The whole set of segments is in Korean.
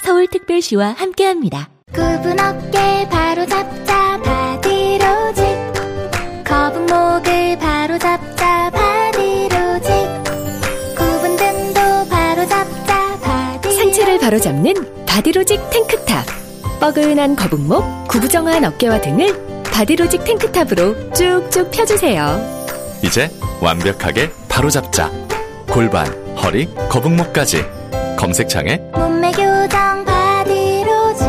서울특별시와 함께합니다. 굽은 어깨 바로 잡자 바디로직, 거북목을 바로 잡자 바디로직, 굽은 등도 바로 잡자 바디로직. 상체를 바로 잡는 바디로직 탱크탑. 뻐근한 거북목, 구부정한 어깨와 등을 바디로직 탱크탑으로 쭉쭉 펴주세요. 이제 완벽하게 바로 잡자. 골반, 허리, 거북목까지 검색창에 몸매 교정 바디로직.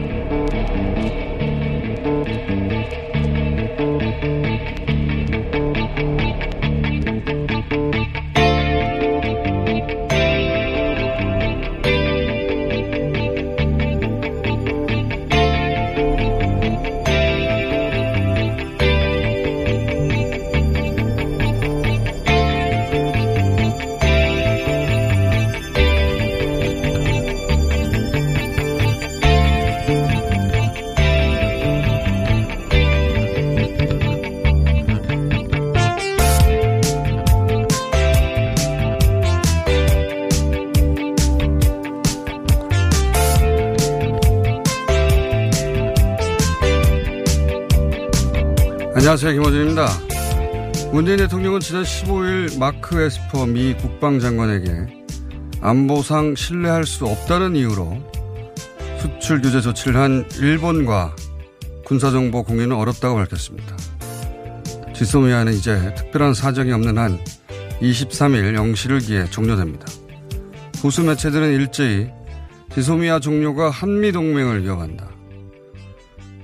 안녕하세요, 김호준입니다. 문재인 대통령은 지난 15일 마크 에스퍼 미 국방장관에게 안보상 신뢰할 수 없다는 이유로 수출 규제 조치를 한 일본과 군사정보 공유는 어렵다고 밝혔습니다. 지소미아는 이제 특별한 사정이 없는 한 23일 0시를 기해 종료됩니다. 보수 매체들은 일제히 지소미아 종료가 한미동맹을 위협한다,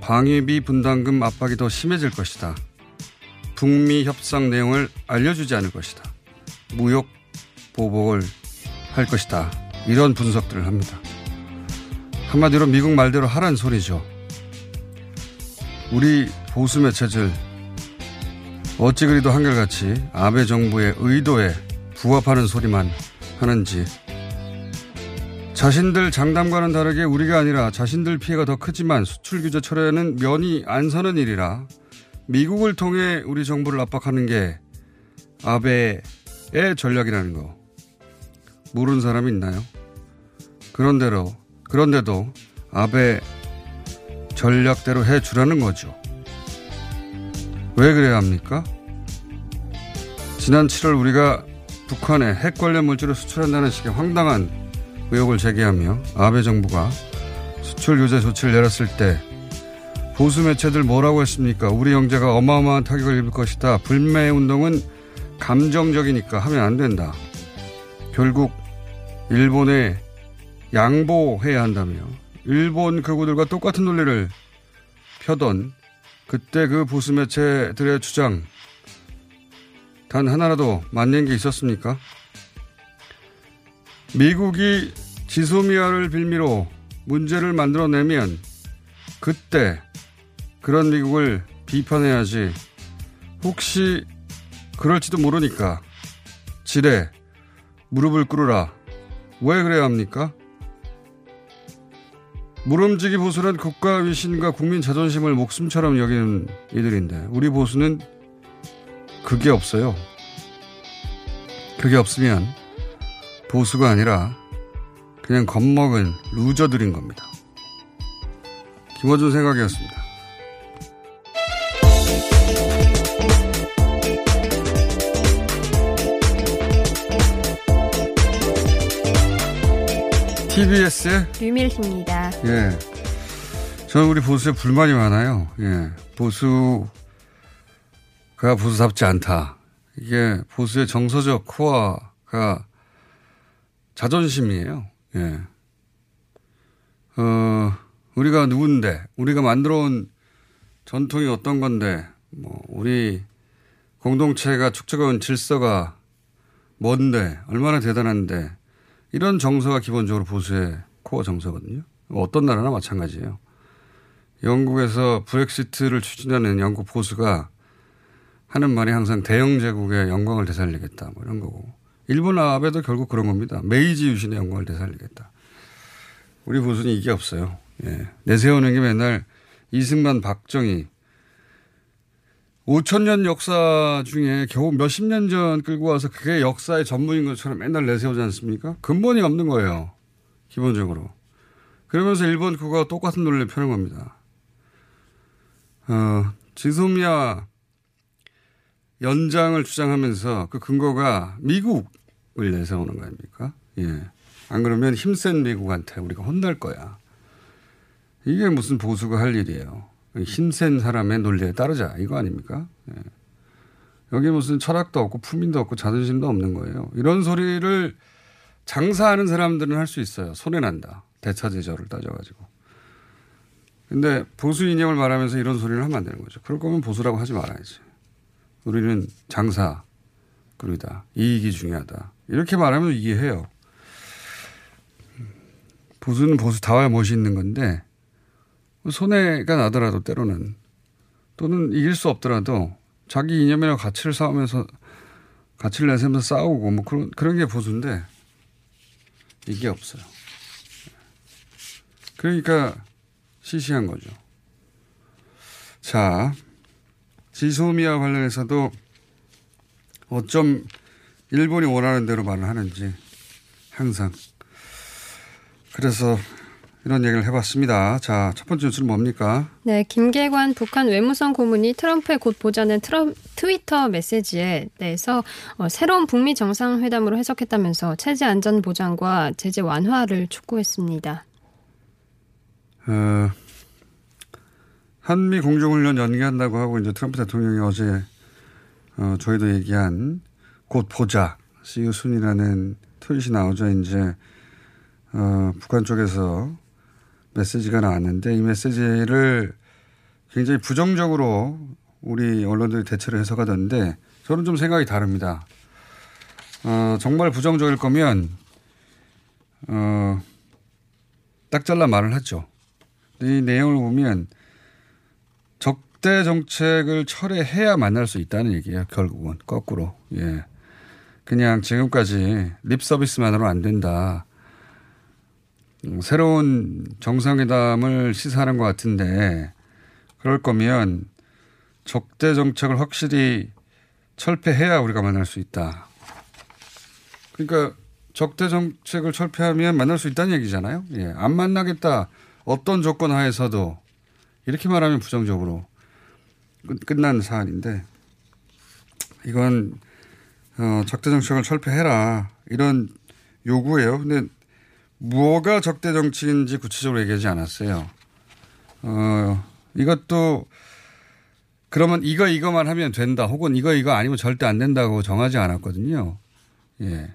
방위비 분담금 압박이 더 심해질 것이다, 북미 협상 내용을 알려주지 않을 것이다, 무역 보복을 할 것이다, 이런 분석들을 합니다. 한마디로 미국 말대로 하란 소리죠. 우리 보수 매체들 어찌 그리도 한결같이 아베 정부의 의도에 부합하는 소리만 하는지, 자신들 장담과는 다르게 우리가 아니라 자신들 피해가 더 크지만 수출 규제 철회는 면이 안 서는 일이라 미국을 통해 우리 정부를 압박하는 게 아베의 전략이라는 거 모르는 사람이 있나요? 그런데도 아베 전략대로 해주라는 거죠. 왜 그래야 합니까? 지난 7월 우리가 북한에 핵 관련 물질을 수출한다는 식의 황당한 의혹을 제기하며 아베 정부가 수출 규제 조치를 내렸을 때 보수 매체들 뭐라고 했습니까? 우리 경제가 어마어마한 타격을 입을 것이다, 불매의 운동은 감정적이니까 하면 안 된다, 결국 일본에 양보해야 한다며 일본 극우들과 똑같은 논리를 펴던 그때 그 보수 매체들의 주장 단 하나라도 맞는 게 있었습니까? 미국이 지소미아를 빌미로 문제를 만들어내면 그때 그런 미국을 비판해야지, 혹시 그럴지도 모르니까 지레 무릎을 꿇으라, 왜 그래야 합니까? 무름지기 보수란 국가 위신과 국민 자존심을 목숨처럼 여기는 이들인데 우리 보수는 그게 없어요. 그게 없으면 보수가 아니라 그냥 겁먹은 루저들인 겁니다. 김어준 생각이었습니다. TBS의 류밀희입니다. 예, 저는 우리 보수에 불만이 많아요. 예, 보수가 보수답지 않다, 이게 보수의 정서적 코어가 자존심이에요. 예. 우리가 누군데, 우리가 만들어온 전통이 어떤 건데, 우리 공동체가 축적해온 질서가 뭔데 얼마나 대단한데 이런 정서가 기본적으로 보수의 코어 정서거든요. 어떤 나라나 마찬가지예요. 영국에서 브렉시트를 추진하는 영국 보수가 하는 말이 항상 대영 제국의 영광을 되살리겠다 뭐 이런 거고, 일본 아베도 결국 그런 겁니다. 메이지 유신의 영광을 되살리겠다. 우리 보수는 이게 없어요. 예. 내세우는 게 맨날 이승만, 박정희 5,000년 역사 중에 겨우 몇십 년 전 끌고 와서 그게 역사의 전부인 것처럼 맨날 내세우지 않습니까? 근본이 없는 거예요. 기본적으로. 그러면서 일본 그거 똑같은 논리를 펴는 겁니다. 지소미아 연장을 주장하면서 그 근거가 미국을 내세우는 거 아닙니까? 예. 안 그러면 힘센 미국한테 우리가 혼날 거야. 이게 무슨 보수가 할 일이에요. 힘센 사람의 논리에 따르자 이거 아닙니까? 예. 여기 무슨 철학도 없고 품인도 없고 자존심도 없는 거예요. 이런 소리를 장사하는 사람들은 할 수 있어요. 손해난다. 대차제저를 따져가지고. 근데 보수 이념을 말하면서 이런 소리를 하면 안 되는 거죠. 그럴 거면 보수라고 하지 말아야지. 우리는 장사 그러다 이익이 중요하다 이렇게 말하면 이해해요. 보수는 보수다워야 멋있는 건데 손해가 나더라도 때로는 또는 이길 수 없더라도 자기 이념이나 가치를 싸우면서 가치를 내세우면서 싸우고 뭐 그런 게 보수인데 이게 없어요. 그러니까 시시한 거죠. 자, 지소미아 관련해서도 어쩜 일본이 원하는 대로 말을 하는지 항상 그래서. 이런 얘기를 해봤습니다. 자, 첫 번째 뉴스는 뭡니까? 네, 김계관 북한 외무성 고문이 트럼프의 곧 보자는 트위터 메시지에 대해서 새로운 북미 정상회담으로 해석했다면서 체제 안전 보장과 제재 완화를 촉구했습니다. 한미 공중훈련 연기한다고 하고 이제 트럼프 대통령이 어제 저희도 얘기한 곧 보자, See you soon이라는 트윗이 나오자 이제 북한 쪽에서 메시지가 나왔는데 이 메시지를 굉장히 부정적으로 우리 언론들이 대체로 해석하던데 저는 좀 생각이 다릅니다. 정말 부정적일 거면 딱 잘라 말을 하죠. 이 내용을 보면 적대 정책을 철회해야 만날 수 있다는 얘기예요. 결국은 거꾸로. 예, 그냥 지금까지 립 서비스만으로는 안 된다. 새로운 정상회담을 시사하는 것 같은데 그럴 거면 적대 정책을 확실히 철폐해야 우리가 만날 수 있다. 그러니까 적대 정책을 철폐하면 만날 수 있다는 얘기잖아요. 예, 안 만나겠다. 어떤 조건 하에서도 이렇게 말하면 부정적으로 끝난 사안인데 이건 적대 정책을 철폐해라 이런 요구예요. 근데 뭐가 적대 정치인지 구체적으로 얘기하지 않았어요. 이것도 그러면 이거만 하면 된다 혹은 이거 아니면 절대 안 된다고 정하지 않았거든요. 예.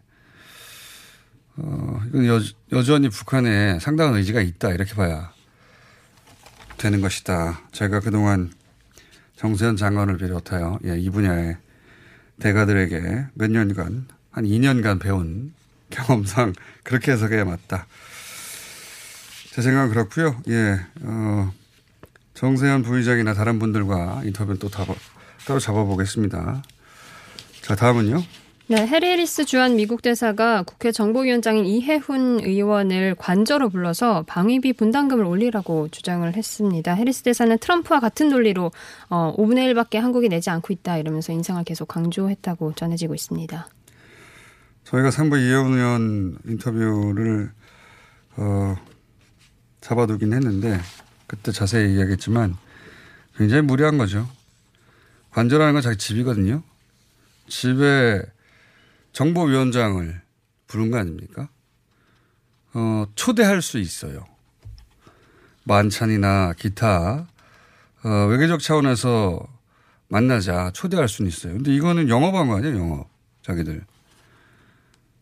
이건 여전히 북한에 상당한 의지가 있다 이렇게 봐야 되는 것이다. 제가 그동안 정세현 장관을 비롯하여 이 분야의 대가들에게 몇 년간 한 2년간 배운 경험상 그렇게 해석해야 맞다. 제 생각은 그렇고요. 예, 정세현 부의장이나 다른 분들과 인터뷰는 또 따로 잡아보겠습니다. 자, 다음은요. 네, 해리 해리스 주한 미국 대사가 국회 정보위원장인 이혜훈 의원을 관저로 불러서 방위비 분담금을 올리라고 주장을 했습니다. 해리스 대사는 트럼프와 같은 논리로 5분의 1밖에 한국이 내지 않고 있다 이러면서 인상을 계속 강조했다고 전해지고 있습니다. 저희가 3부 이혜훈 의원 인터뷰를 잡아두긴 했는데 그때 자세히 이야기했지만 굉장히 무리한 거죠. 관저라는 건 자기 집이거든요. 집에 정보위원장을 부른 거 아닙니까? 초대할 수 있어요. 만찬이나 기타 외교적 차원에서 만나자 초대할 수는 있어요. 근데 이거는 영업한 거 아니에요? 영업.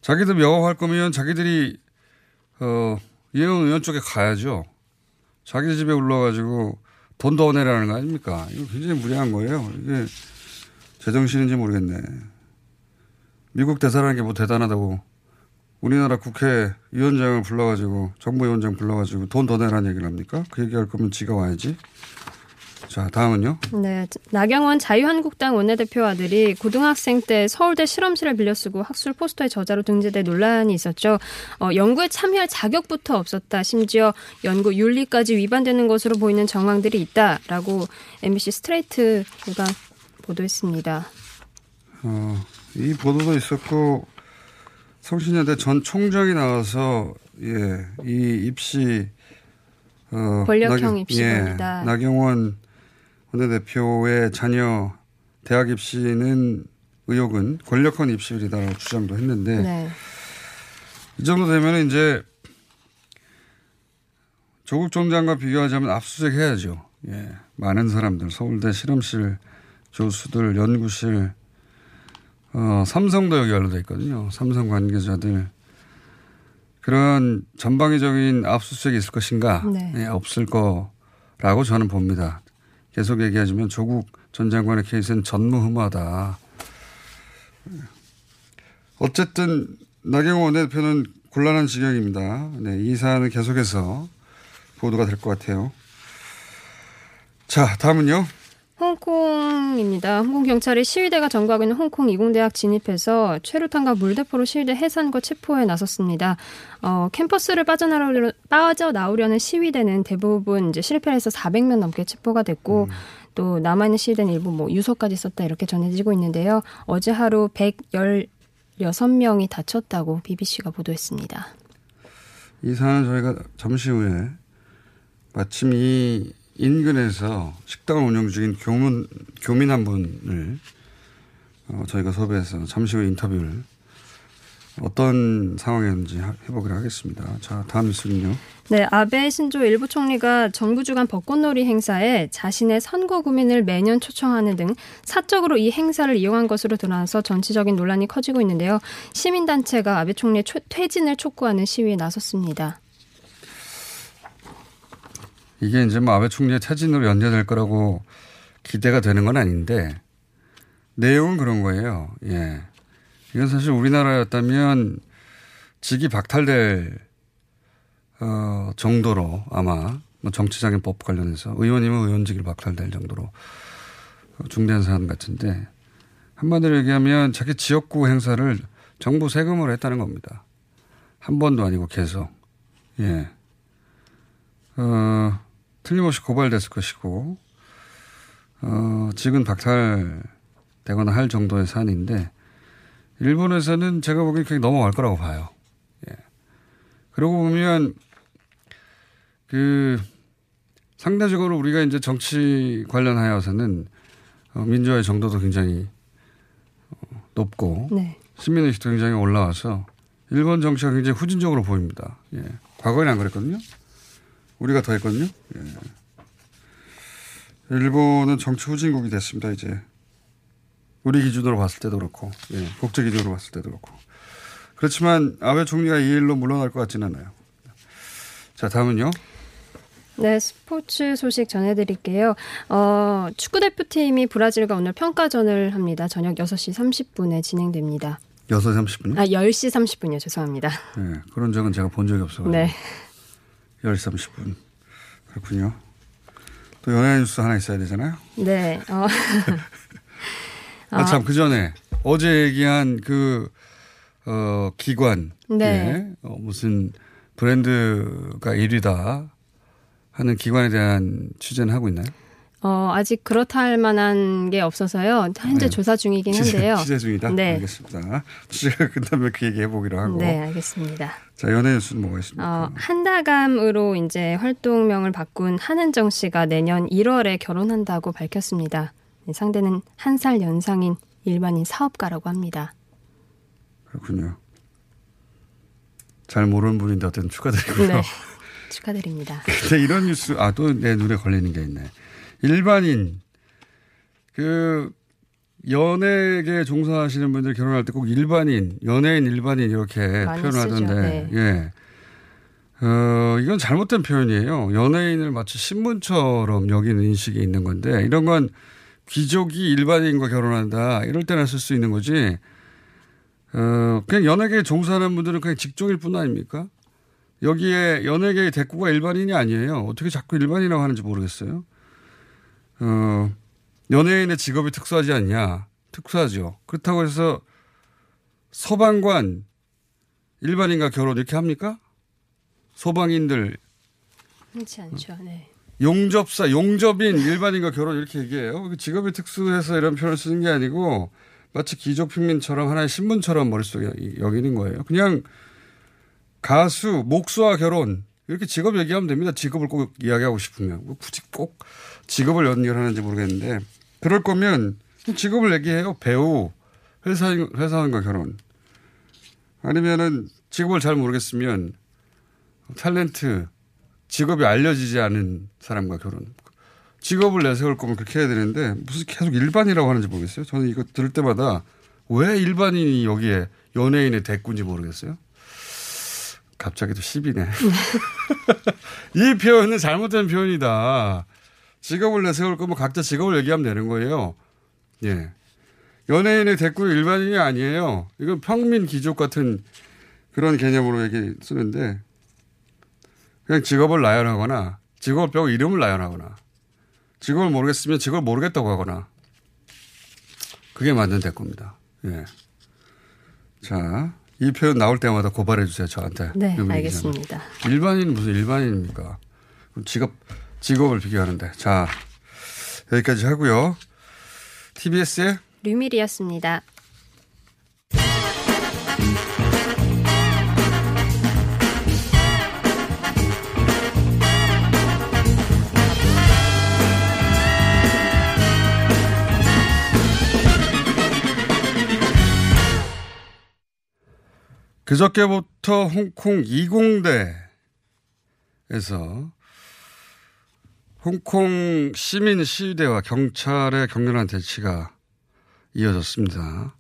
자기들 영업할 거면 자기들이 이혜훈 의원 쪽에 가야죠. 자기 집에 올라가지고 돈 더 내라는 거 아닙니까? 이거 굉장히 무리한 거예요. 이게 제정신인지 모르겠네. 미국 대사라는 게 뭐 대단하다고 우리나라 국회의원장을 불러가지고 정부위원장 불러가지고 돈 더 내라는 얘기를 합니까? 그 얘기할 거면 지가 와야지. 자, 다음은요. 네, 나경원 자유한국당 원내대표 아들이 고등학생 때 서울대 실험실을 빌려쓰고 학술 포스터의 저자로 등재돼 논란이 있었죠. 연구에 참여할 자격부터 없었다. 심지어 연구 윤리까지 위반되는 것으로 보이는 정황들이 있다라고 MBC 스트레이트가 보도했습니다. 이 보도도 있었고 성신여대 전 총장이 나와서 이 입시 권력형 입시입니다. 나경원 원내대표의 자녀 대학 입시는 의혹은 권력형 입시이다라고 주장도 했는데 네. 이 정도 되면 이제 조국 총장과 비교하자면 압수수색 해야죠. 예, 많은 사람들 서울대 실험실 교수들 연구실 삼성도 여기 연루돼 있거든요. 삼성 관계자들 그런 전방위적인 압수수색이 있을 것인가 네. 예, 없을 거라고 저는 봅니다. 계속 얘기하지만 조국 전 장관의 케이스는 전무후무하다. 어쨌든 나경원 원내대표는 곤란한 지경입니다. 네, 이 사안은 계속해서 보도가 될 것 같아요. 자, 다음은요. 홍콩입니다. 홍콩 경찰이 시위대가 점거하고 있는 홍콩 이공대학 진입해서 최루탄과 물대포로 시위대 해산과 체포에 나섰습니다. 캠퍼스를 빠져나오려는 시위대는 대부분 이제 실패를 해서 400명 넘게 체포가 됐고 또 남아있는 시위대는 일부 뭐 유서까지 썼다 이렇게 전해지고 있는데요. 어제 하루 116명이 다쳤다고 BBC가 보도했습니다. 이 사안은 저희가 잠시 후에 마침 이 인근에서 식당을 운영 중인 교민 한 분을 저희가 섭외해서 잠시 후에 인터뷰를 어떤 상황이었는지 해보기로 하겠습니다. 자, 다음 뉴스는요. 네, 아베 신조 일부 총리가 정부 주관 벚꽃놀이 행사에 자신의 선거 구민을 매년 초청하는 등 사적으로 이 행사를 이용한 것으로 드러나서 정치적인 논란이 커지고 있는데요. 시민단체가 아베 총리의 퇴진을 촉구하는 시위에 나섰습니다. 이게 이제 뭐 아베 총리의 퇴진으로 연재될 거라고 기대가 되는 건 아닌데 내용은 그런 거예요. 예, 이건 사실 우리나라였다면 직위 박탈될 정도로 아마 뭐 정치적인 법 관련해서 의원님은 의원직을 박탈될 정도로 중대한 사안 같은데 한마디로 얘기하면 자기 지역구 행사를 정부 세금으로 했다는 겁니다. 한 번도 아니고 계속. 예, 틀림없이 고발됐을 것이고 지금 박탈되거나 할 정도의 사안인데 일본에서는 제가 보기엔 그냥 넘어갈 거라고 봐요. 예. 그러고 보면 그 상대적으로 우리가 이제 정치 관련하여서는 민주화의 정도도 굉장히 높고 네. 시민의식도 굉장히 올라와서 일본 정치가 굉장히 후진적으로 보입니다. 예. 과거에는 안 그랬거든요. 우리가 더 했거든요. 예. 일본은 정치 후진국이 됐습니다. 이제 우리 기준으로 봤을 때도 그렇고 예. 국제 기준으로 봤을 때도 그렇고 그렇지만 아베 총리가 이 일로 물러날 것 같지는 않아요. 자, 다음은요. 네, 스포츠 소식 전해드릴게요. 축구대표팀이 브라질과 오늘 평가전을 합니다. 저녁 6시 30분에 진행됩니다. 6시 30분이요? 아, 10시 30분이요. 죄송합니다. 네, 그런 적은 제가 본 적이 없어요. 네. 10시 30분. 그렇군요. 또 연예 뉴스 하나 있어야 되잖아요. 네. 아, 참, 그 전에 어제 얘기한 기관. 네. 예, 무슨 브랜드가 1위다 하는 기관에 대한 취재는 하고 있나요? 아직 그렇다 할 만한 게 없어서요. 현재 네. 조사 중이긴 한데요. 취재 중이다? 네. 알겠습니다. 취재가 끝나면 그 얘기 해보기로 하고. 네, 알겠습니다. 자, 연예 뉴스는 뭐가 있습니까? 한다감으로 이제 활동명을 바꾼 한은정 씨가 내년 1월에 결혼한다고 밝혔습니다. 상대는 한 살 연상인 일반인 사업가라고 합니다. 그렇군요. 잘 모르는 분인데 어쨌든 축하드리고요. 네, 축하드립니다. 근데 이런 뉴스, 또 내 눈에 걸리는 게 있네. 일반인, 연예계에 종사하시는 분들 결혼할 때 꼭 일반인, 연예인, 일반인 이렇게 표현을 하던데, 네. 예. 이건 잘못된 표현이에요. 연예인을 마치 신분처럼 여기는 인식이 있는 건데, 이런 건 귀족이 일반인과 결혼한다, 이럴 때나 쓸 수 있는 거지, 그냥 연예계에 종사하는 분들은 그냥 직종일 뿐 아닙니까? 여기에 연예계의 대꾸가 일반인이 아니에요. 어떻게 자꾸 일반인이라고 하는지 모르겠어요. 연예인의 직업이 특수하지 않냐. 특수하죠. 그렇다고 해서 서방관 일반인과 결혼 이렇게 합니까? 소방인들. 그렇지 않죠. 네. 용접사, 용접인 일반인과 결혼 이렇게 얘기해요. 직업이 특수해서 이런 표현을 쓰는 게 아니고 마치 기족平民처럼 하나의 신분처럼 머릿속에 여기는 거예요. 그냥 가수, 목수와 결혼 이렇게 직업 얘기하면 됩니다. 직업을 꼭 이야기하고 싶으면. 굳이 꼭 직업을 연결하는지 모르겠는데 그럴 거면 직업을 얘기해요. 배우, 회사원과 결혼. 아니면은 직업을 잘 모르겠으면 탤런트, 직업이 알려지지 않은 사람과 결혼. 직업을 내세울 거면 그렇게 해야 되는데 무슨 계속 일반이라고 하는지 모르겠어요. 저는 이거 들을 때마다 왜 일반인이 여기에 연예인의 대꾸인지 모르겠어요. 갑자기 또 시비네. 이 표현은 잘못된 표현이다. 직업을 내세울 거면 각자 직업을 얘기하면 되는 거예요. 예, 연예인의 대꾸 일반인이 아니에요. 이건 평민 기족 같은 그런 개념으로 얘기 쓰는데 그냥 직업을 나열하거나 직업 빼고 이름을 나열하거나 직업을 모르겠으면 직업을 모르겠다고 하거나 그게 맞는 대꾸입니다. 예. 자, 이 표현 나올 때마다 고발해 주세요. 저한테. 네, 알겠습니다. 기자는. 일반인은 무슨 일반인입니까? 직업을 비교하는데. 자, 여기까지 하고요. TBS의 류밀희였습니다. 그저께부터 홍콩 이공대에서 홍콩 시민 시위대와 경찰의 격렬한 대치가 이어졌습니다.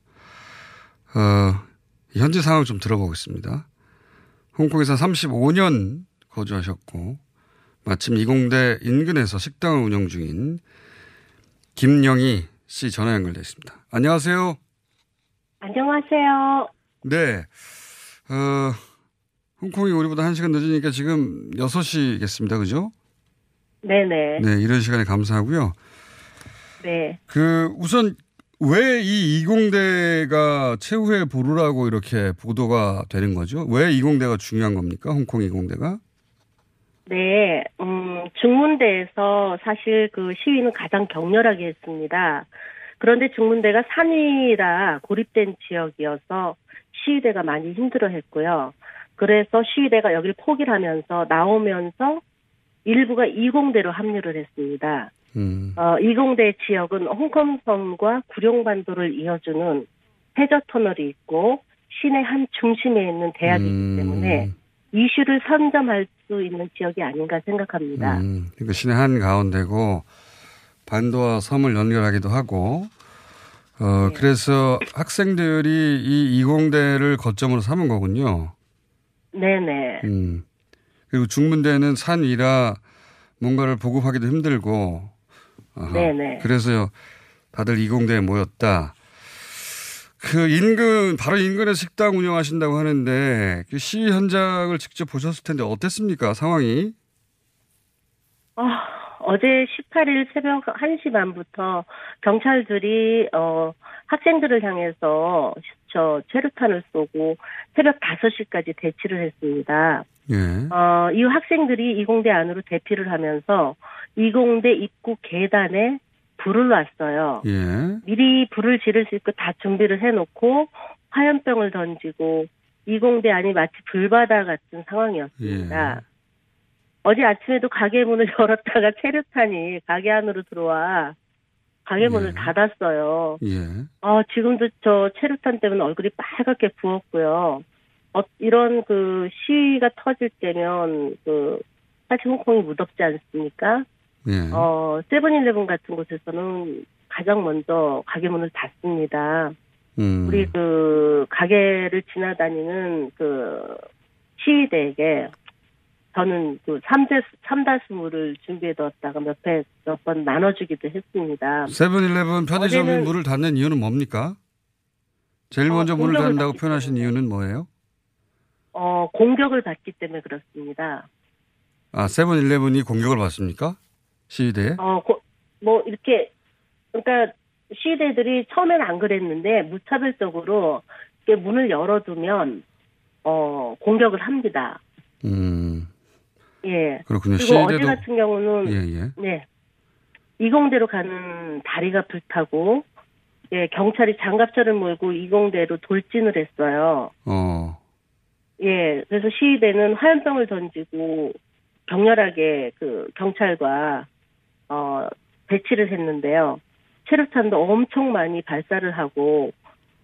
현지 상황 좀 들어보겠습니다. 홍콩에서 35년 거주하셨고 마침 이공대 인근에서 식당을 운영 중인 김영의 씨 전화 연결되어 있습니다. 안녕하세요. 안녕하세요. 네. 홍콩이 우리보다 1시간 늦으니까 지금 6시겠습니다. 그죠? 네네. 네, 이런 시간에 감사하고요. 네. 우선, 왜 이 이공대가 최후의 보루라고 이렇게 보도가 되는 거죠? 왜 이공대가 중요한 겁니까? 홍콩 이공대가? 네, 중문대에서 사실 그 시위는 가장 격렬하게 했습니다. 그런데 중문대가 산이라 고립된 지역이어서 시위대가 많이 힘들어했고요. 그래서 시위대가 여기를 포기하면서 나오면서 일부가 이공대로 합류를 했습니다. 이공대 지역은 홍콩섬과 구룡반도를 이어주는 해저터널이 있고 시내 한 중심에 있는 대학이기 때문에 이슈를 선점할 수 있는 지역이 아닌가 생각합니다. 그러니까 시내 한가운데고 반도와 섬을 연결하기도 하고 네. 그래서 학생들이 이 이공대를 거점으로 삼은 거군요. 네네. 그리고 중문대는 산이라 뭔가를 보급하기도 힘들고. 아하, 네네. 그래서 다들 이공대에 모였다. 바로 인근에 식당 운영하신다고 하는데 그 시위 현장을 직접 보셨을 텐데 어땠습니까? 상황이? 어제 18일 새벽 1시 반부터 경찰들이 학생들을 향해서 최루탄을 쏘고 새벽 5시까지 대치를 했습니다. 예. 이 학생들이 이공대 안으로 대피를 하면서 이공대 입구 계단에 불을 놨어요. 예. 미리 불을 지를 수 있고 다 준비를 해놓고 화염병을 던지고 이공대 안이 마치 불바다 같은 상황이었습니다. 예. 어제 아침에도 가게 문을 열었다가 체류탄이 가게 안으로 들어와 가게 문을 닫았어요. 예. 지금도 저 체류탄 때문에 얼굴이 빨갛게 부었고요. 이런 그 시위가 터질 때면 사실 홍콩이 무덥지 않습니까? 예. 세븐일레븐 같은 곳에서는 가장 먼저 가게 문을 닫습니다. 우리 가게를 지나다니는 시위대에게 저는 3다수 물을 준비해뒀다가 몇 번 나눠주기도 했습니다. 세븐일레븐 편의점 문을 닫는 이유는 뭡니까? 제일 먼저 문을 닫는다고 표현하신 이유는 뭐예요? 공격을 받기 때문에 그렇습니다. 아, 세븐일레븐이 공격을 받습니까? 시위대에? 이렇게, 그러니까 시위대들이 처음엔 안 그랬는데 무차별적으로 이렇게 문을 열어두면 공격을 합니다. 예. 그렇군요. 그리고 시위대도... 어제 같은 경우는 네, 이공대로 가는 다리가 불타고 예, 경찰이 장갑차를 몰고 이공대로 돌진을 했어요. 예, 그래서 시위대는 화염병을 던지고 격렬하게 그 경찰과 배치를 했는데요. 체류탄도 엄청 많이 발사를 하고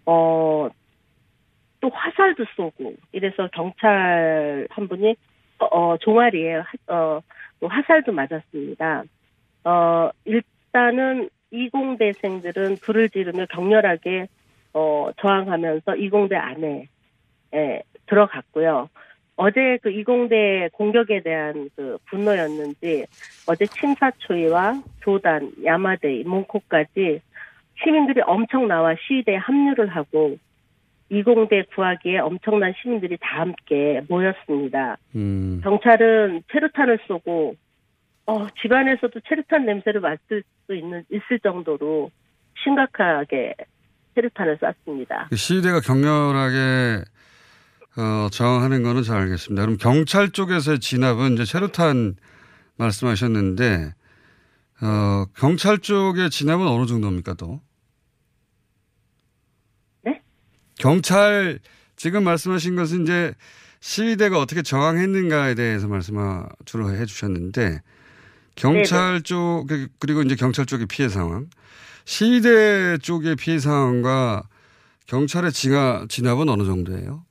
또 화살도 쏘고 이래서 경찰 한 분이 종아리에 화살도 맞았습니다. 일단은 이공대생들은 불을 지르며 격렬하게 저항하면서 이공대 안에 들어갔고요. 어제 그 이공대 공격에 대한 그 분노였는지 어제 침사초이와 조단, 야마데이, 몽코까지 시민들이 엄청 나와 시위대에 합류를 하고 이공대 구하기에 엄청난 시민들이 다 함께 모였습니다. 경찰은 체류탄을 쏘고 집안에서도 체류탄 냄새를 맡을 수 있을 정도로 심각하게 체류탄을 쐈습니다. 시위대가 격렬하게 저항하는 거는 잘 알겠습니다. 그럼 경찰 쪽에서의 진압은 이제 체류탄 말씀하셨는데 경찰 쪽의 진압은 어느 정도입니까 또? 네? 경찰 지금 말씀하신 것은 이제 시위대가 어떻게 저항했는가에 대해서 말씀을 주로 해주셨는데 경찰 네네. 쪽 그리고 이제 경찰 쪽의 피해 상황, 시위대 쪽의 피해 상황과 경찰의 진압은 어느 정도예요?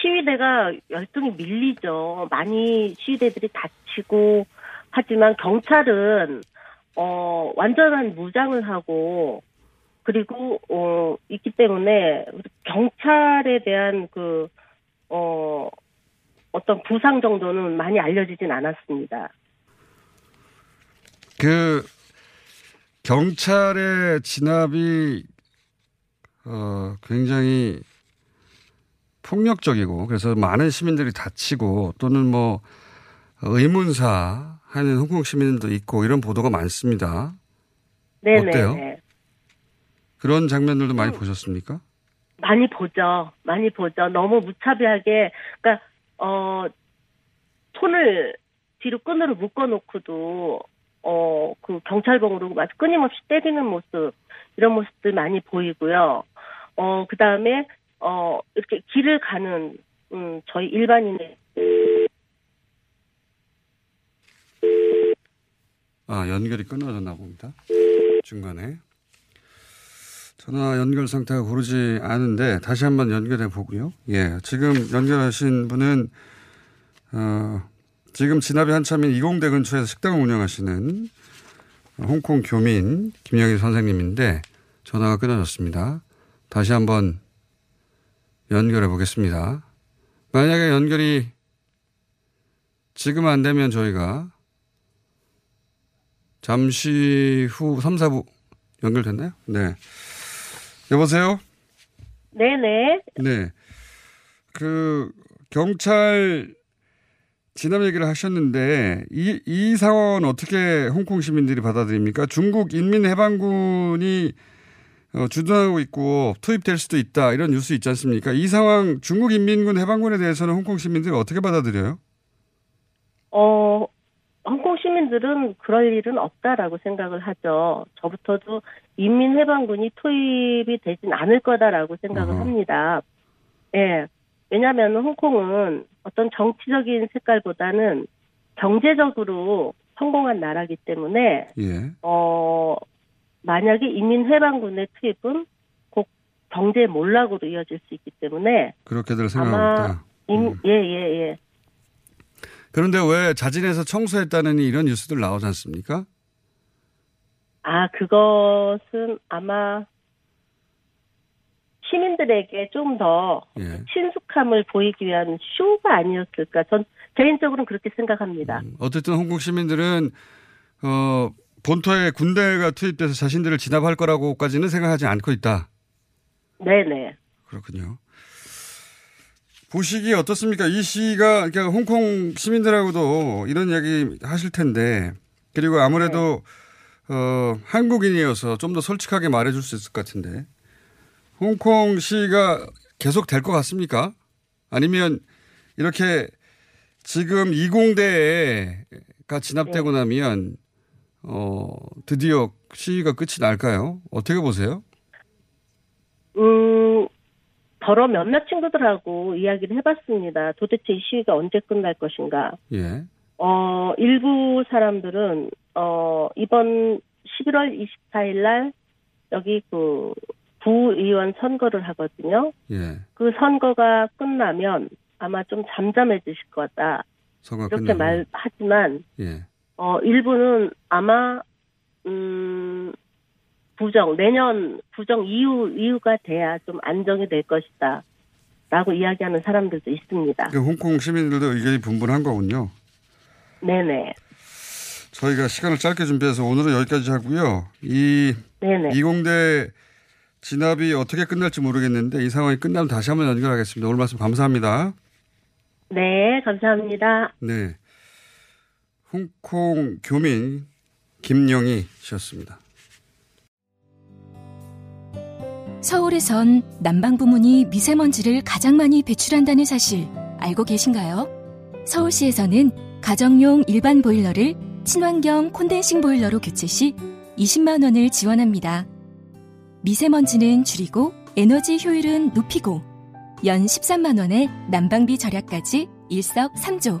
시위대가 열등히 밀리죠. 많이 시위대들이 다치고 하지만 경찰은 완전한 무장을 하고 그리고 있기 때문에 경찰에 대한 그 어떤 부상 정도는 많이 알려지진 않았습니다. 그 경찰의 진압이 굉장히 폭력적이고 그래서 많은 시민들이 다치고 또는 뭐 의문사 하는 홍콩 시민들도 있고 이런 보도가 많습니다. 네네. 어때요? 네. 그런 장면들도 많이 보셨습니까? 많이 보죠. 너무 무차별하게 그러니까 손을 뒤로 끈으로 묶어놓고도 그 경찰봉으로 끊임없이 때리는 모습 이런 모습들 많이 보이고요. 그 다음에 이렇게 길을 가는, 저희 일반인의. 아, 연결이 끊어졌나 봅니다. 중간에. 전화 연결 상태가 고르지 않은데, 다시 한번 연결해 보고요. 예, 지금 연결하신 분은, 지금 진압이 한참인 이공대 근처에서 식당을 운영하시는 홍콩 교민 김영의 선생님인데, 전화가 끊어졌습니다. 다시 한번 연결해 보겠습니다. 만약에 연결이 지금 안 되면 저희가 잠시 후 3, 4부 연결됐나요? 네. 여보세요? 네네. 네. 그 경찰 진압 얘기를 하셨는데 이 상황은 어떻게 홍콩 시민들이 받아들입니까? 중국 인민해방군이 주둔하고 있고 투입될 수도 있다 이런 뉴스 있지 않습니까? 이 상황 중국인민군 해방군에 대해서는 홍콩 시민들이 어떻게 받아들여요? 홍콩 시민들은 그럴 일은 없다라고 생각을 하죠. 저부터도 인민해방군이 투입이 되진 않을 거다라고 생각을 합니다. 예, 왜냐하면 홍콩은 어떤 정치적인 색깔보다는 경제적으로 성공한 나라기 때문에 예. 만약에 인민해방군의 투입은 곧 경제 몰락으로 이어질 수 있기 때문에 그렇게들 생각합니다. 예. 그런데 왜 자진해서 청소했다느니 이런 뉴스들 나오지 않습니까? 아, 그것은 아마 시민들에게 좀 더 친숙함을 보이기 위한 쇼가 아니었을까. 전 개인적으로는 그렇게 생각합니다. 어쨌든 홍콩 시민들은 본토에 군대가 투입돼서 자신들을 진압할 거라고까지는 생각하지 않고 있다. 네네. 그렇군요. 보시기 어떻습니까? 이 시가 그러니까 홍콩 시민들하고도 이런 이야기 하실 텐데 그리고 아무래도 네. 한국인이어서 좀 더 솔직하게 말해줄 수 있을 것 같은데 홍콩 시가 계속 될 것 같습니까? 아니면 이렇게 지금 이공대가 진압되고 네. 나면 드디어 시위가 끝이 날까요? 어떻게 보세요? 더러 몇몇 친구들하고 이야기를 해봤습니다. 도대체 이 시위가 언제 끝날 것인가? 예. 일부 사람들은 이번 11월 24일 날 여기 그 부의원 선거를 하거든요. 예. 그 선거가 끝나면 아마 좀 잠잠해지실 거다. 선거가 이렇게 끝나면. 말하지만 예. 일부는 아마 부정 내년 부정 이후가 돼야 좀 안정이 될 것이다라고 이야기하는 사람들도 있습니다. 그러니까 홍콩 시민들도 의견이 분분한 거군요. 네네. 저희가 시간을 짧게 준비해서 오늘은 여기까지 하고요. 이 네네. 이공대 진압이 어떻게 끝날지 모르겠는데 이 상황이 끝나면 다시 한번 연결하겠습니다. 오늘 말씀 감사합니다. 네, 감사합니다. 네. 홍콩 교민 김영의 씨였습니다. 서울에선 난방 부문이 미세먼지를 가장 많이 배출한다는 사실 알고 계신가요? 서울시에서는 가정용 일반 보일러를 친환경 콘덴싱 보일러로 교체 시 20만 원을 지원합니다. 미세먼지는 줄이고 에너지 효율은 높이고 연 13만 원의 난방비 절약까지 일석삼조.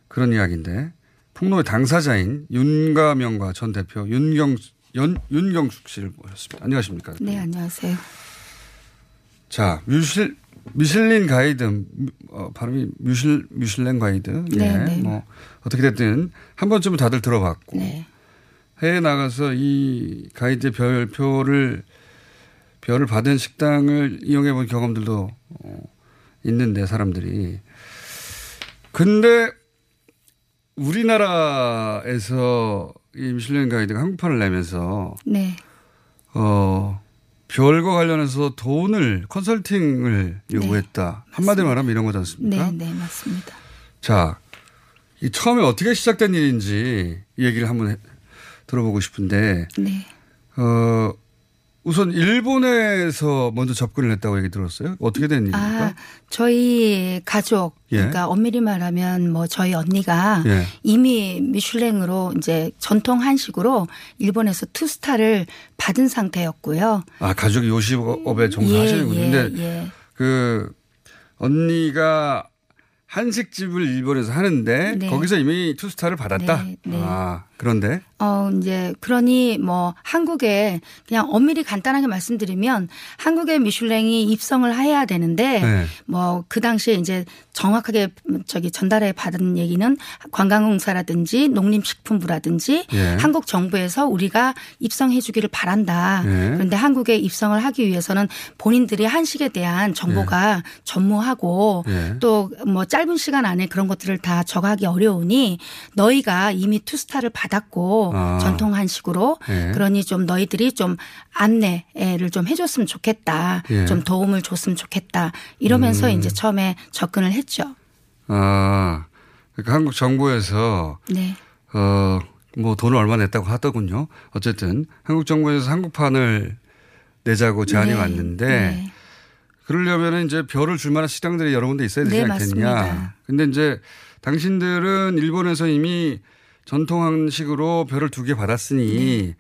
그런 이야기인데 폭로의 당사자인 윤가명과 전 대표 윤경숙 씨를 모셨습니다. 안녕하십니까? 네, 안녕하세요. 자, 미슐랭 가이드, 발음이 미슐랭 가이드. 네. 뭐, 어떻게 됐든 한 번쯤은 다들 들어봤고. 네. 해외에 나가서 이 가이드의 별을 받은 식당을 이용해 본 경험들도 있는데, 사람들이. 근데 우리나라에서 이 미슐랭 가이드가 한국판을 내면서. 네. 별과 관련해서 돈을 컨설팅을 요구했다. 네, 한마디로 말하면 이런 거지 않습니까? 네, 맞습니다. 자, 이 처음에 어떻게 시작된 일인지 얘기를 한번 들어보고 싶은데, 네. 우선 일본에서 먼저 접근을 했다고 얘기 들었어요. 어떻게 된 일입니까? 저희 가족, 예. 그러니까 엄밀히 말하면 뭐 저희 언니가 예. 이미 미슐랭으로 이제 전통 한식으로 일본에서 2스타를 받은 상태였고요. 아, 가족이 요식업에 종사하시는군요. 근데 그 언니가 한식집을 일본에서 하는데 네. 거기서 이미 2스타를 받았다. 네. 아, 그런데 이제 그러니 뭐 한국에 그냥 엄밀히 간단하게 말씀드리면 한국의 미슐랭이 입성을 해야 되는데 네. 뭐 그 당시에 이제 정확하게 전달해 받은 얘기는 관광공사라든지 농림식품부라든지 네. 한국 정부에서 우리가 입성해 주기를 바란다. 네. 그런데 한국에 입성을 하기 위해서는 본인들이 한식에 대한 정보가 네. 전무하고 네. 또 뭐 짧은 시간 안에 그런 것들을 다 저가하기 어려우니 너희가 이미 투스타를 받았고 전통 한식으로 예. 그러니 좀 너희들이 좀 안내를 좀 해줬으면 좋겠다. 예. 좀 도움을 줬으면 좋겠다. 이러면서 이제 처음에 접근을 했죠. 아, 그러니까 한국 정부에서 네. 뭐 돈을 얼마 냈다고 하더군요. 어쨌든 한국 정부에서 한국판을 내자고 제안이 네. 왔는데 네. 그러려면 이제 별을 줄 만한 식당들이 여러 군데 있어야 되지 네, 않겠냐. 그런데 이제 당신들은 일본에서 이미 전통 한식으로 별을 2개 받았으니 네.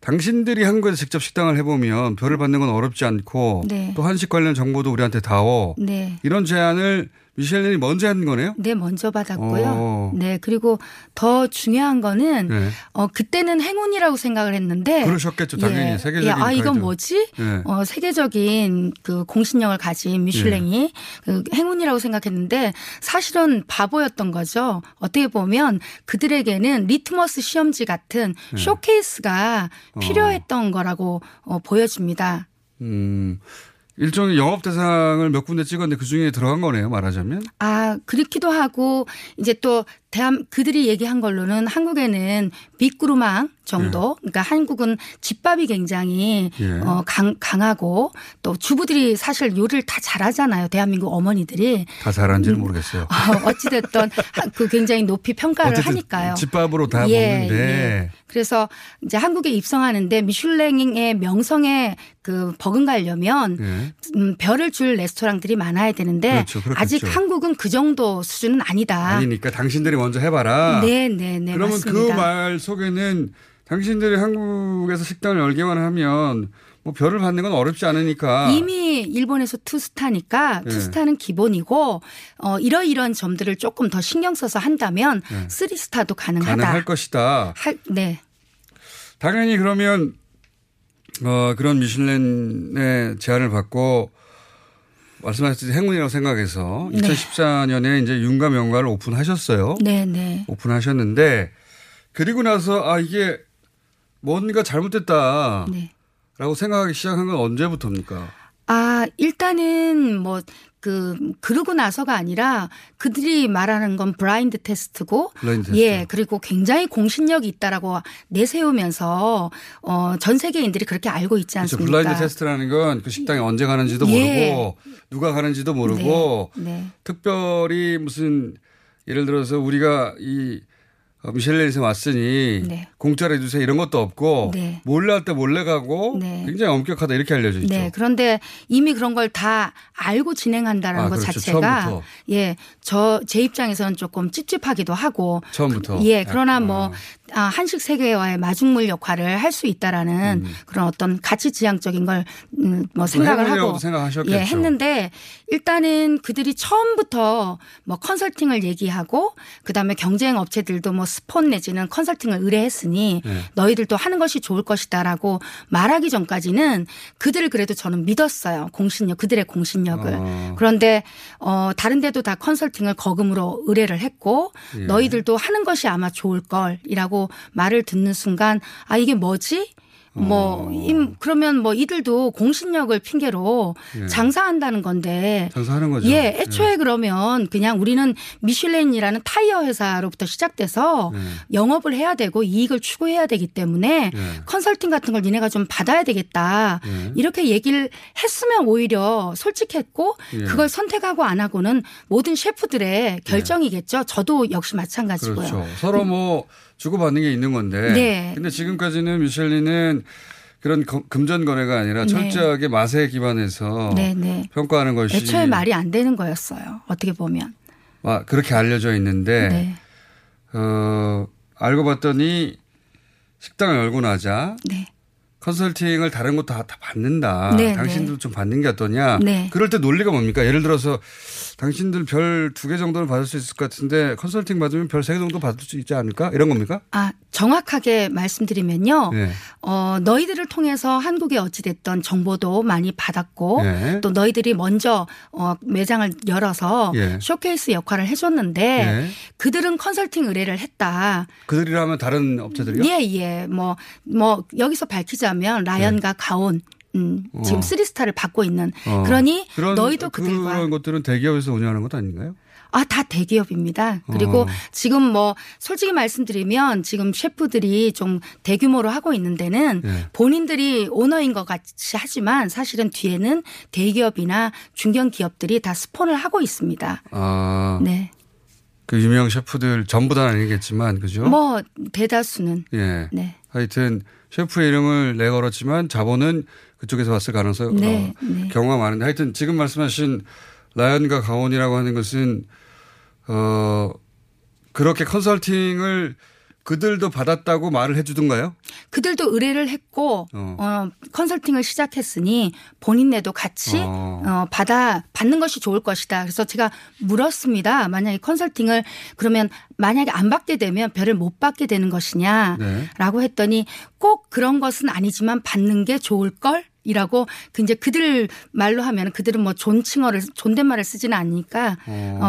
당신들이 한국에서 직접 식당을 해보면 별을 받는 건 어렵지 않고 네. 또 한식 관련 정보도 우리한테 다오. 네. 이런 제안을 미슐랭이 먼저 한 거네요? 네. 먼저 받았고요. 오. 네. 그리고 더 중요한 거는 네. 그때는 행운이라고 생각을 했는데. 그러셨겠죠. 당연히. 예. 세계적인. 예. 아 이건 뭐지? 예. 세계적인 그 공신력을 가진 미슐랭이 예. 그 행운이라고 생각했는데 사실은 바보였던 거죠. 어떻게 보면 그들에게는 리트머스 시험지 같은 예. 쇼케이스가 필요했던 거라고 보여집니다. 일종의 영업 대상을 몇 군데 찍었는데 그중에 들어간 거네요, 말하자면. 아, 그렇기도 하고 이제 또 그들이 얘기한 걸로는 한국에는 빅구루망 정도 예. 그러니까 한국은 집밥이 굉장히 예. 강하고 또 주부들이 사실 요리를 다 잘하잖아요. 대한민국 어머니들이. 다 잘하는지는 모르겠어요. 어찌됐든 그 굉장히 높이 평가를 하니까요. 집밥으로 다 예, 먹는데. 예. 그래서 이제 한국에 입성하는데 미슐랭의 명성에 그 버금가려면 예. 별을 줄 레스토랑들이 많아야 되는데 그렇죠, 아직 한국은 그 정도 수준은 아니다. 아니니까 당신들이 먼저 해봐라. 네네네. 그러면 맞습니다. 그 말 속에는 당신들이 한국에서 식당을 열기만 하면 뭐 별을 받는 건 어렵지 않으니까. 이미 일본에서 투스타니까 예. 투스타는 기본이고 이러이러한 점들을 조금 더 신경 써서 한다면 예. 3스타도 가능하다. 가능할 것이다. 네. 당연히 그러면 그런 미슐랭의 제안을 받고 말씀하셨듯이 행운이라고 생각해서 네. 2014년에 이제 윤과 명가를 오픈하셨어요. 네네. 오픈하셨는데 그리고 나서 아 이게 뭔가 잘못됐다라고 네. 생각하기 시작한 건 언제부터입니까? 아 일단은 뭐. 그러고 나서가 아니라 그들이 말하는 건 블라인드 테스트고 예 그리고 굉장히 공신력이 있다라고 내세우면서 전 세계인들이 그렇게 알고 있지 않습니까? 그렇죠. 블라인드 테스트라는 건 그 식당이 언제 가는지도 예. 모르고 누가 가는지도 모르고 네. 네. 특별히 무슨 예를 들어서 우리가 이 미슐랭에서 왔으니 네. 공짜로 해주세요 이런 것도 없고 네. 몰래 할 때 몰래 가고 네. 굉장히 엄격하다 이렇게 알려져 있죠. 네. 그런데 이미 그런 걸 다 알고 진행한다는 것 그렇죠. 자체가 처음부터. 예, 제 입장에서는 조금 찝찝하기도 하고 처음부터. 예, 그러나 뭐 한식 세계와의 마중물 역할을 할 수 있다라는 그런 어떤 가치 지향적인 걸 뭐 생각을 하고 생각하셨겠죠. 예, 했는데 일단은 그들이 처음부터 뭐 컨설팅을 얘기하고 그다음에 경쟁 업체들도 뭐 스폰 내지는 컨설팅을 의뢰했으니 네. 너희들도 하는 것이 좋을 것이다라고 말하기 전까지는 그들을 그래도 저는 믿었어요. 그들의 공신력을. 그런데 다른 데도 다 컨설팅을 거금으로 의뢰를 했고 예. 너희들도 하는 것이 아마 좋을 걸이라고 말을 듣는 순간 아 이게 뭐지? 그러면 뭐 이들도 공신력을 핑계로 예. 장사한다는 건데. 장사하는 거죠. 예. 애초에 예. 그러면 그냥 우리는 미슐랭이라는 타이어 회사로부터 시작돼서 예. 영업을 해야 되고 이익을 추구해야 되기 때문에 예. 컨설팅 같은 걸 니네가 좀 받아야 되겠다. 예. 이렇게 얘기를 했으면 오히려 솔직했고 예. 그걸 선택하고 안 하고는 모든 셰프들의 결정이겠죠. 예. 저도 역시 마찬가지고요. 그렇죠. 서로 뭐. 주고받는 게 있는 건데. 네. 근데 지금까지는 미슐랭은 그런 금전 거래가 아니라 네. 철저하게 맛에 기반해서 네, 네. 평가하는 것이. 애초에 말이 안 되는 거였어요. 어떻게 보면. 아, 그렇게 알려져 있는데 네. 알고 봤더니 식당을 열고 나자 네. 컨설팅을 다른 곳 다 받는다. 네, 당신들 네. 좀 받는 게 어떠냐. 네. 그럴 때 논리가 뭡니까? 예를 들어서 당신들 별 2개 정도는 받을 수 있을 것 같은데 컨설팅 받으면 별 3개 정도 받을 수 있지 않을까? 이런 겁니까? 아, 정확하게 말씀드리면요. 네. 너희들을 통해서 한국에 어찌됐던 정보도 많이 받았고 네. 또 너희들이 먼저 매장을 열어서 네. 쇼케이스 역할을 해줬는데 네. 그들은 컨설팅 의뢰를 했다. 그들이라면 다른 업체들이요? 예. 뭐 여기서 밝히자 하면 라연과 네. 가온 지금 3스타를 받고 있는 그러니 너희도 그들과 그런 것들은 대기업에서 운영하는 것도 아닌가요? 아, 다 대기업입니다. 그리고 지금 뭐 솔직히 말씀드리면 지금 셰프들이 좀 대규모로 하고 있는 데는 네. 본인들이 오너인 것 같이 하지만 사실은 뒤에는 대기업이나 중견기업들이 다 스폰을 하고 있습니다. 아. 네. 그 유명 셰프들 전부 다는 아니겠지만 그죠? 뭐 대다수는. 예. 네. 하여튼 셰프의 이름을 내걸었지만 자본은 그쪽에서 왔을 가능성 네, 네. 경우가 많은데 하여튼 지금 말씀하신 라연과 가온이라고 하는 것은 그렇게 컨설팅을 그들도 받았다고 말을 해 주던가요? 그들도 의뢰를 했고 컨설팅을 시작했으니 본인네도 같이 받는 것이 좋을 것이다. 그래서 제가 물었습니다. 만약에 컨설팅을 그러면 만약에 안 받게 되면 별을 못 받게 되는 것이냐라고 네. 했더니 꼭 그런 것은 아니지만 받는 게 좋을 걸. 이라고 이제 그들 말로 하면 그들은 뭐 존댓말을 쓰지는 않으니까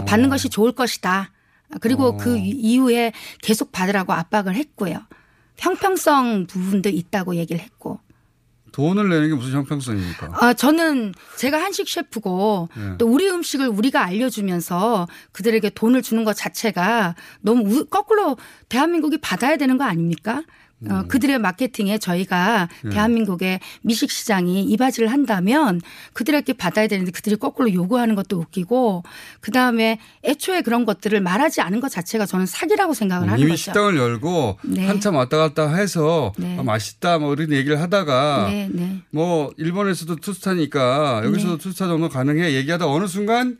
받는 것이 좋을 것이다. 그리고 그 이후에 계속 받으라고 압박을 했고요. 형평성 부분도 있다고 얘기를 했고. 돈을 내는 게 무슨 형평성입니까? 아, 저는 제가 한식 셰프고 네. 또 우리 음식을 우리가 알려주면서 그들에게 돈을 주는 것 자체가 너무 거꾸로 대한민국이 받아야 되는 거 아닙니까? 그들의 마케팅에 저희가 예. 대한민국의 미식시장이 이바지를 한다면 그들에게 받아야 되는데 그들이 거꾸로 요구하는 것도 웃기고 그다음에 애초에 그런 것들을 말하지 않은 것 자체가 저는 사기라고 생각을 하는 거죠. 이미 식당을 열고 네. 한참 왔다 갔다 해서 네. 아, 맛있다 뭐 이런 얘기를 하다가 네, 네. 뭐 일본에서도 투스타니까 여기서도 네. 투스타 정도 가능해 얘기하다 어느 순간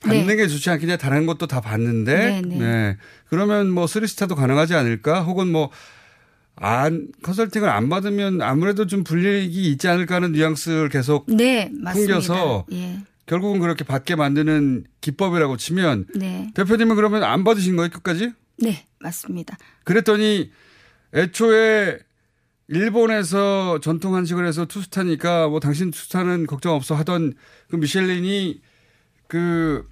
받는 네. 게 좋지 않겠냐 다른 것도 다 받는데 네, 네. 네. 그러면 뭐 3스타도 가능하지 않을까 혹은 뭐 컨설팅을 안 받으면 아무래도 좀 불이익이 있지 않을까 하는 뉘앙스를 계속 네, 풍겨서 예. 결국은 그렇게 받게 만드는 기법이라고 치면 네. 대표님은 그러면 안 받으신 거예요 끝까지? 네. 맞습니다. 그랬더니 애초에 일본에서 전통 한식을 해서 투스타니까 뭐 당신 투스타는 걱정 없어 하던 그 미슐랭이 그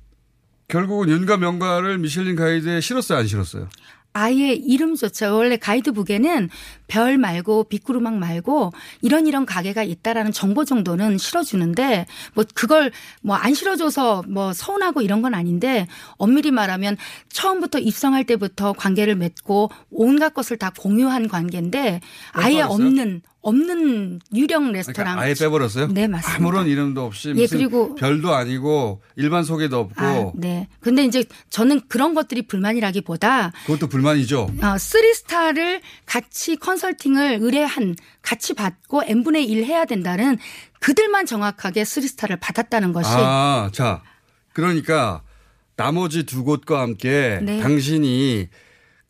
결국은 윤과 명과를 미슐랭 가이드에 실었어요 안 실었어요? 아예 이름조차 원래 가이드북에는 별 말고 빗구르막 말고 이런 가게가 있다라는 정보 정도는 실어주는데 뭐 그걸 뭐 안 실어줘서 뭐 서운하고 이런 건 아닌데 엄밀히 말하면 처음부터 입성할 때부터 관계를 맺고 온갖 것을 다 공유한 관계인데 아예 없는 유령 레스토랑. 그러니까 아예 빼버렸어요? 네, 맞습니다. 아무런 이름도 없이 무슨 그리고 별도 아니고 일반 소개도 없고. 아, 네. 근데 이제 저는 그런 것들이 불만이라기보다. 그것도 불만이죠. 3스타를 같이 컨설팅을 의뢰한 같이 받고 n분의 1 해야 된다는 그들만 정확하게 3스타를 받았다는 것이. 아, 자. 그러니까 나머지 두 곳과 함께 네. 당신이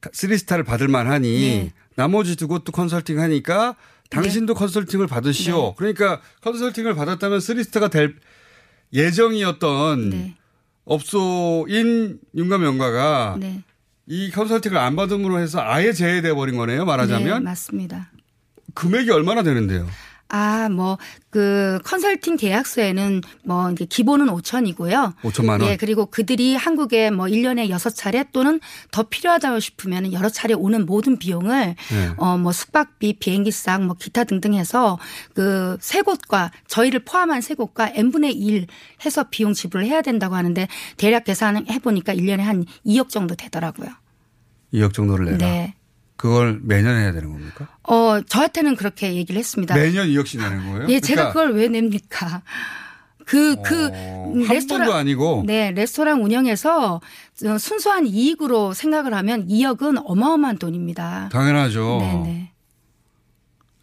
3스타를 받을 만하니 네. 나머지 두 곳도 컨설팅하니까 당신도 네. 컨설팅을 받으시오. 네. 그러니까 컨설팅을 받았다면 3스타가 될 예정이었던 네. 업소인 윤가명가가 네. 이 컨설팅을 안 받음으로 해서 아예 제외돼 버린 거네요. 말하자면. 네, 맞습니다. 금액이 얼마나 되는데요? 아, 컨설팅 계약서에는 이제 기본은 5천이고요. 5천만 원. 예, 그리고 그들이 한국에 1년에 6차례 또는 더 필요하다고 싶으면 여러 차례 오는 모든 비용을, 네. 숙박비, 비행기상, 기타 등등 해서 세 곳과, 저희를 포함한 세 곳과 n분의 1 해서 비용 지불을 해야 된다고 하는데 대략 계산해보니까 1년에 한 2억 정도 되더라고요. 2억 정도를 내라? 네. 그걸 매년 해야 되는 겁니까? 저한테는 그렇게 얘기를 했습니다. 매년 2억씩 내는 거예요? 예, 그러니까 제가 그걸 왜 냅니까? 한 번도 아니고. 네, 레스토랑 운영에서 순수한 이익으로 생각을 하면 2억은 어마어마한 돈입니다. 당연하죠. 네네.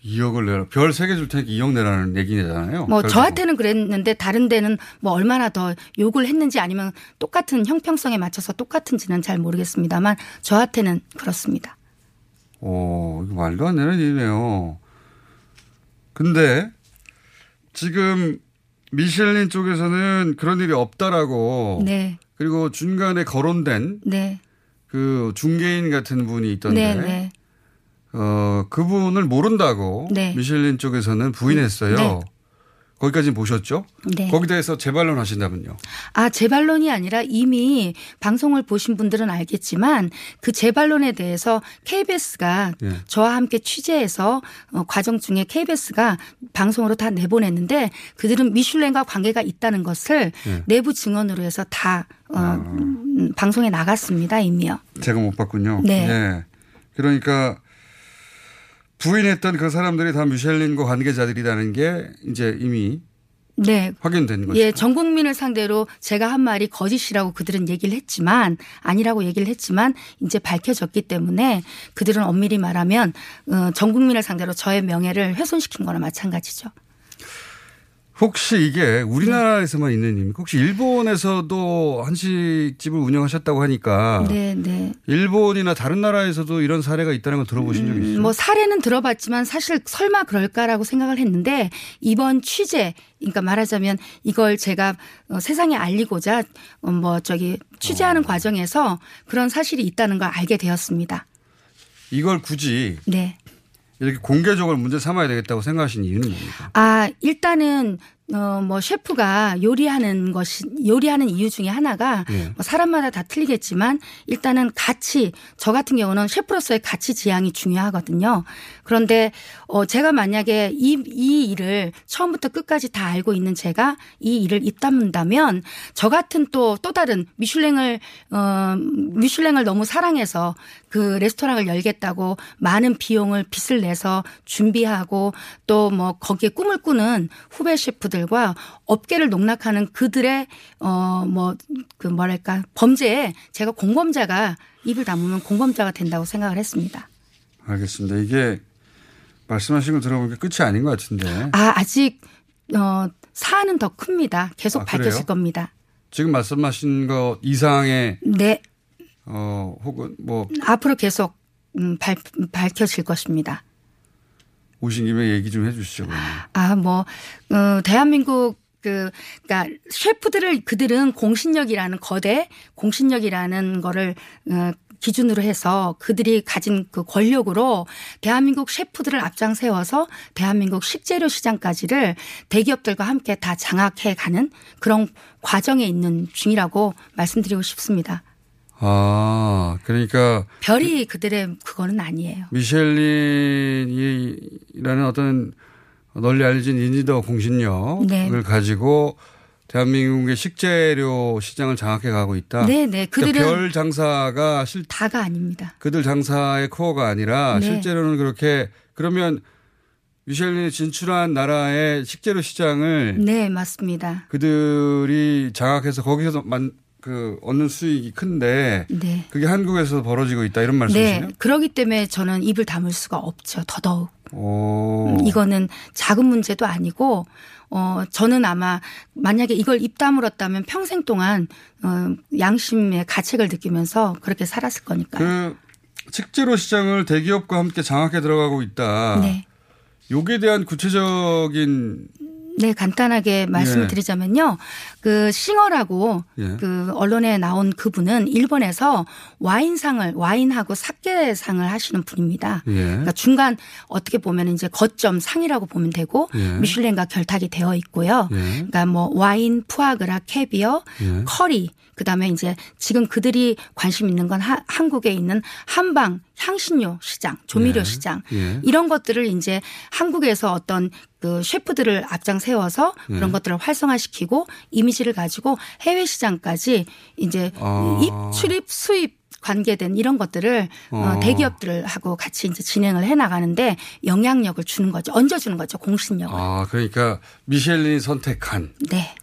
2억을 내라. 별 3개 줄 테니까 2억 내라는 얘기잖아요. 저한테는 그랬는데 다른 데는 얼마나 더 욕을 했는지 아니면 똑같은 형평성에 맞춰서 똑같은지는 잘 모르겠습니다만 저한테는 그렇습니다. 이거 말도 안 되는 일이네요. 근데 지금 미슐랭 쪽에서는 그런 일이 없다라고. 네. 그리고 중간에 거론된. 네. 그 중개인 같은 분이 있던데. 네, 네. 그분을 모른다고. 네. 미슐랭 쪽에서는 부인했어요. 네. 거기까지 보셨죠? 네. 거기에 대해서 재반론 하신다면요. 아, 재반론이 아니라 이미 방송을 보신 분들은 알겠지만 그 재반론에 대해서 KBS가 예. 저와 함께 취재해서 과정 중에 KBS가 방송으로 다 내보냈는데 그들은 미슐랭과 관계가 있다는 것을 예. 내부 증언으로 해서 다 방송에 나갔습니다. 이미요. 제가 못 봤군요. 네. 예. 그러니까 부인했던 그 사람들이 다 미슐랭과 관계자들이라는 게 이제 이미 네. 확인된 거죠. 예, 전 국민을 상대로 제가 한 말이 거짓이라고 그들은 얘기를 했지만 아니라고 얘기를 했지만 이제 밝혀졌기 때문에 그들은 엄밀히 말하면 전 국민을 상대로 저의 명예를 훼손시킨 거나 마찬가지죠. 혹시 이게 우리나라에서만 네. 있는 일입니까? 혹시 일본에서도 한식집을 운영하셨다고 하니까 네, 네. 일본이나 다른 나라에서도 이런 사례가 있다는 걸 들어보신 적이 있어요? 뭐 사례는 들어봤지만 사실 설마 그럴까라고 생각을 했는데 이번 취재 그러니까 말하자면 이걸 제가 세상에 알리고자 뭐 저기 취재하는 과정에서 그런 사실이 있다는 걸 알게 되었습니다. 이걸 굳이 네. 이렇게 공개적으로 문제 삼아야 되겠다고 생각하신 이유는 뭡니까? 아, 일단은 뭐 셰프가 요리하는 것이 요리하는 이유 중에 하나가 네. 뭐 사람마다 다 틀리겠지만 일단은 가치 저 같은 경우는 셰프로서의 가치 지향이 중요하거든요. 그런데 제가 만약에 이 일을 처음부터 끝까지 다 알고 있는 제가 이 일을 입다문다면 저 같은 또 다른 미슐랭을 너무 사랑해서 그 레스토랑을 열겠다고 많은 비용을 빚을 내서 준비하고 또 뭐 거기에 꿈을 꾸는 후배 셰프들 과 업계를 농락하는 그들의 범죄에 제가 공범자가 입을 다물면 공범자가 된다고 생각을 했습니다. 알겠습니다. 이게 말씀하신 거 들어보니까 끝이 아닌 것 같은데. 아, 아직 사안은 더 큽니다. 계속 밝혀질 겁니다. 지금 말씀하신 거 이상의 네. 혹은 뭐 앞으로 계속 밝혀질 것입니다. 오신 김에 얘기 좀 해 주시죠. 그러면. 아, 뭐, 대한민국 그러니까 셰프들을 그들은 거대 공신력이라는 거를 기준으로 해서 그들이 가진 그 권력으로 대한민국 셰프들을 앞장세워서 대한민국 식재료 시장까지를 대기업들과 함께 다 장악해 가는 그런 과정에 있는 중이라고 말씀드리고 싶습니다. 아, 그러니까. 별이 그들의 그거는 아니에요. 미슐랭이라는 어떤 널리 알려진 인지도 공신력을 네. 가지고 대한민국의 식재료 시장을 장악해 가고 있다. 네네. 그들은. 그러니까 별 장사가 다가 아닙니다. 그들 장사의 코어가 아니라 네. 실제로는 그렇게 그러면 미슐랭이 진출한 나라의 식재료 시장을. 네, 맞습니다. 그들이 장악해서 거기서 얻는 수익이 큰데 네. 그게 한국에서 벌어지고 있다 이런 말씀이시네요? 네. 그렇기 때문에 저는 입을 다물 수가 없죠. 더더욱. 이거는 작은 문제도 아니고 저는 아마 만약에 이걸 입 다물었다면 평생 동안 양심의 가책을 느끼면서 그렇게 살았을 거니까요. 그 식재료 시장을 대기업과 함께 장악해 들어가고 있다. 네. 여기에 대한 구체적인. 네, 간단하게 말씀을 예. 드리자면요. 그 싱어라고 예. 그 언론에 나온 그분은 일본에서 와인하고 사케상을 하시는 분입니다. 예. 그러니까 중간 어떻게 보면 이제 거점 상이라고 보면 되고 예. 미슐랭과 결탁이 되어 있고요. 예. 그러니까 뭐 와인, 푸아그라, 캐비어, 예. 커리 그다음에 이제 지금 그들이 관심 있는 건 한국에 있는 한방 향신료 시장, 조미료 예. 시장 예. 이런 것들을 이제 한국에서 어떤 그 셰프들을 앞장 세워서 그런 것들을 활성화시키고 이미지를 가지고 해외 시장까지 이제 출입, 수입 관계된 이런 것들을 대기업들을 하고 같이 이제 진행을 해 나가는데 영향력을 주는 거죠. 얹어주는 거죠. 공신력을. 아, 그러니까 미슐랭이 선택한 네.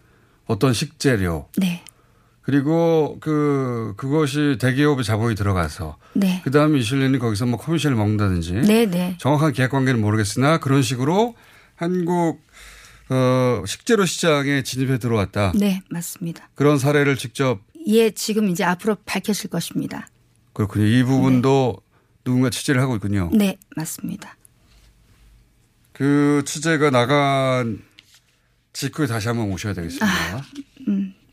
어떤 식재료. 네. 그리고 그것이 대기업의 자본이 들어가서 네. 그다음에 미슐랭이 거기서 뭐 커미션을 먹는다든지 네, 네. 정확한 계약 관계는 모르겠으나 그런 식으로 한국 식재료 시장에 진입해 들어왔다. 네, 맞습니다. 그런 사례를 직접. 예, 지금 이제 앞으로 밝혀질 것입니다. 그렇군요. 이 부분도 네. 누군가 취재를 하고 있군요. 네, 맞습니다. 그 취재가 나간 직후에 다시 한번 오셔야 되겠습니다.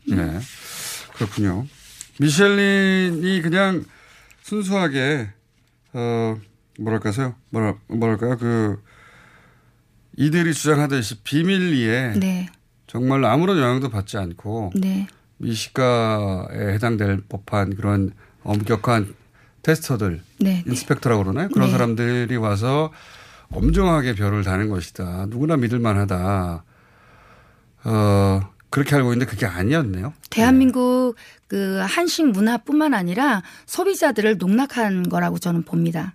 네. 그렇군요. 미슐랭이 그냥 순수하게, 뭐랄까요. 그, 이들이 주장하듯이 비밀리에 네. 정말 아무런 영향도 받지 않고 네. 미식가에 해당될 법한 그런 엄격한 테스터들, 네. 인스펙터라고 그러나요? 그런 네. 사람들이 와서 엄정하게 별을 다는 것이다. 누구나 믿을 만하다. 그렇게 알고 있는데 그게 아니었네요. 대한민국 네. 그 한식 문화뿐만 아니라 소비자들을 농락한 거라고 저는 봅니다.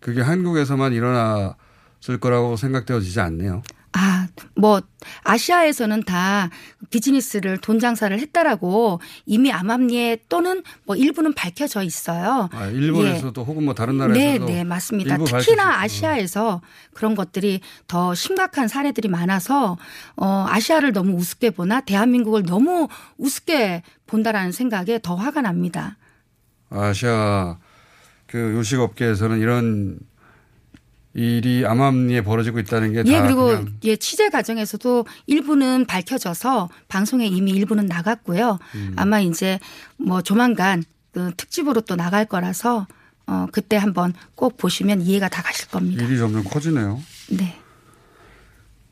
그게 한국에서만 일어났을 거라고 생각되어지지 않네요. 아, 뭐 아시아에서는 다 비즈니스를 돈 장사를 했다라고 이미 암암리에 또는 뭐 일부는 밝혀져 있어요. 아, 일본에서도 예. 혹은 뭐 다른 나라에서도. 네, 네, 맞습니다. 특히나 아시아에서 그런 것들이 더 심각한 사례들이 많아서 아시아를 너무 우습게 보나 대한민국을 너무 우습게 본다라는 생각에 더 화가 납니다. 아시아 그 요식업계에서는 이런. 일이 암암리에 벌어지고 있다는 게 다. 예, 그리고 예, 취재 과정에서도 일부는 밝혀져서 방송에 이미 일부는 나갔고요. 아마 이제 뭐 조만간 그 특집으로 또 나갈 거라서 그때 한번 꼭 보시면 이해가 다 가실 겁니다. 일이 점점 커지네요. 네.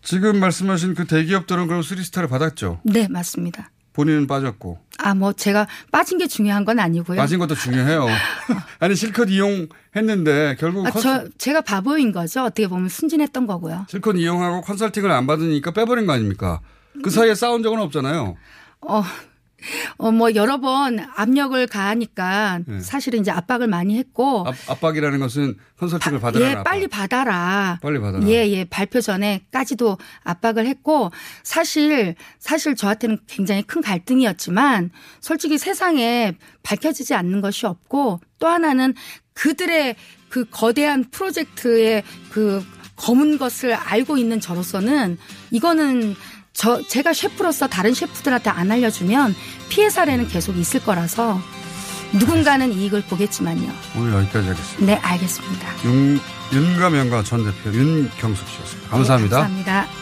지금 말씀하신 그 대기업들은 그럼 3스타를 받았죠? 네, 맞습니다. 본인은 빠졌고. 아, 뭐 제가 빠진 게 중요한 건 아니고요. 빠진 것도 중요해요. 아니 실컷 이용했는데 결국 제가 바보인 거죠. 어떻게 보면 순진했던 거고요. 실컷 이용하고 컨설팅을 안 받으니까 빼버린 거 아닙니까? 그 사이에 싸운 적은 없잖아요. 뭐 여러 번 압력을 가하니까 네. 사실은 이제 압박을 많이 했고. 압박이라는 것은 컨설팅을 받으라. 예, 빨리 받아라. 빨리 받아라. 예, 예. 발표 전에까지도 압박을 했고 사실 저한테는 굉장히 큰 갈등이었지만 솔직히 세상에 밝혀지지 않는 것이 없고 또 하나는 그들의 그 거대한 프로젝트의 그 검은 것을 알고 있는 저로서는 이거는 제가 셰프로서 다른 셰프들한테 안 알려주면 피해 사례는 계속 있을 거라서 누군가는 이익을 보겠지만요. 오늘 여기까지 하겠습니다. 네, 알겠습니다. 윤과 명과 전 대표 윤경숙 씨였습니다. 감사합니다. 네, 감사합니다.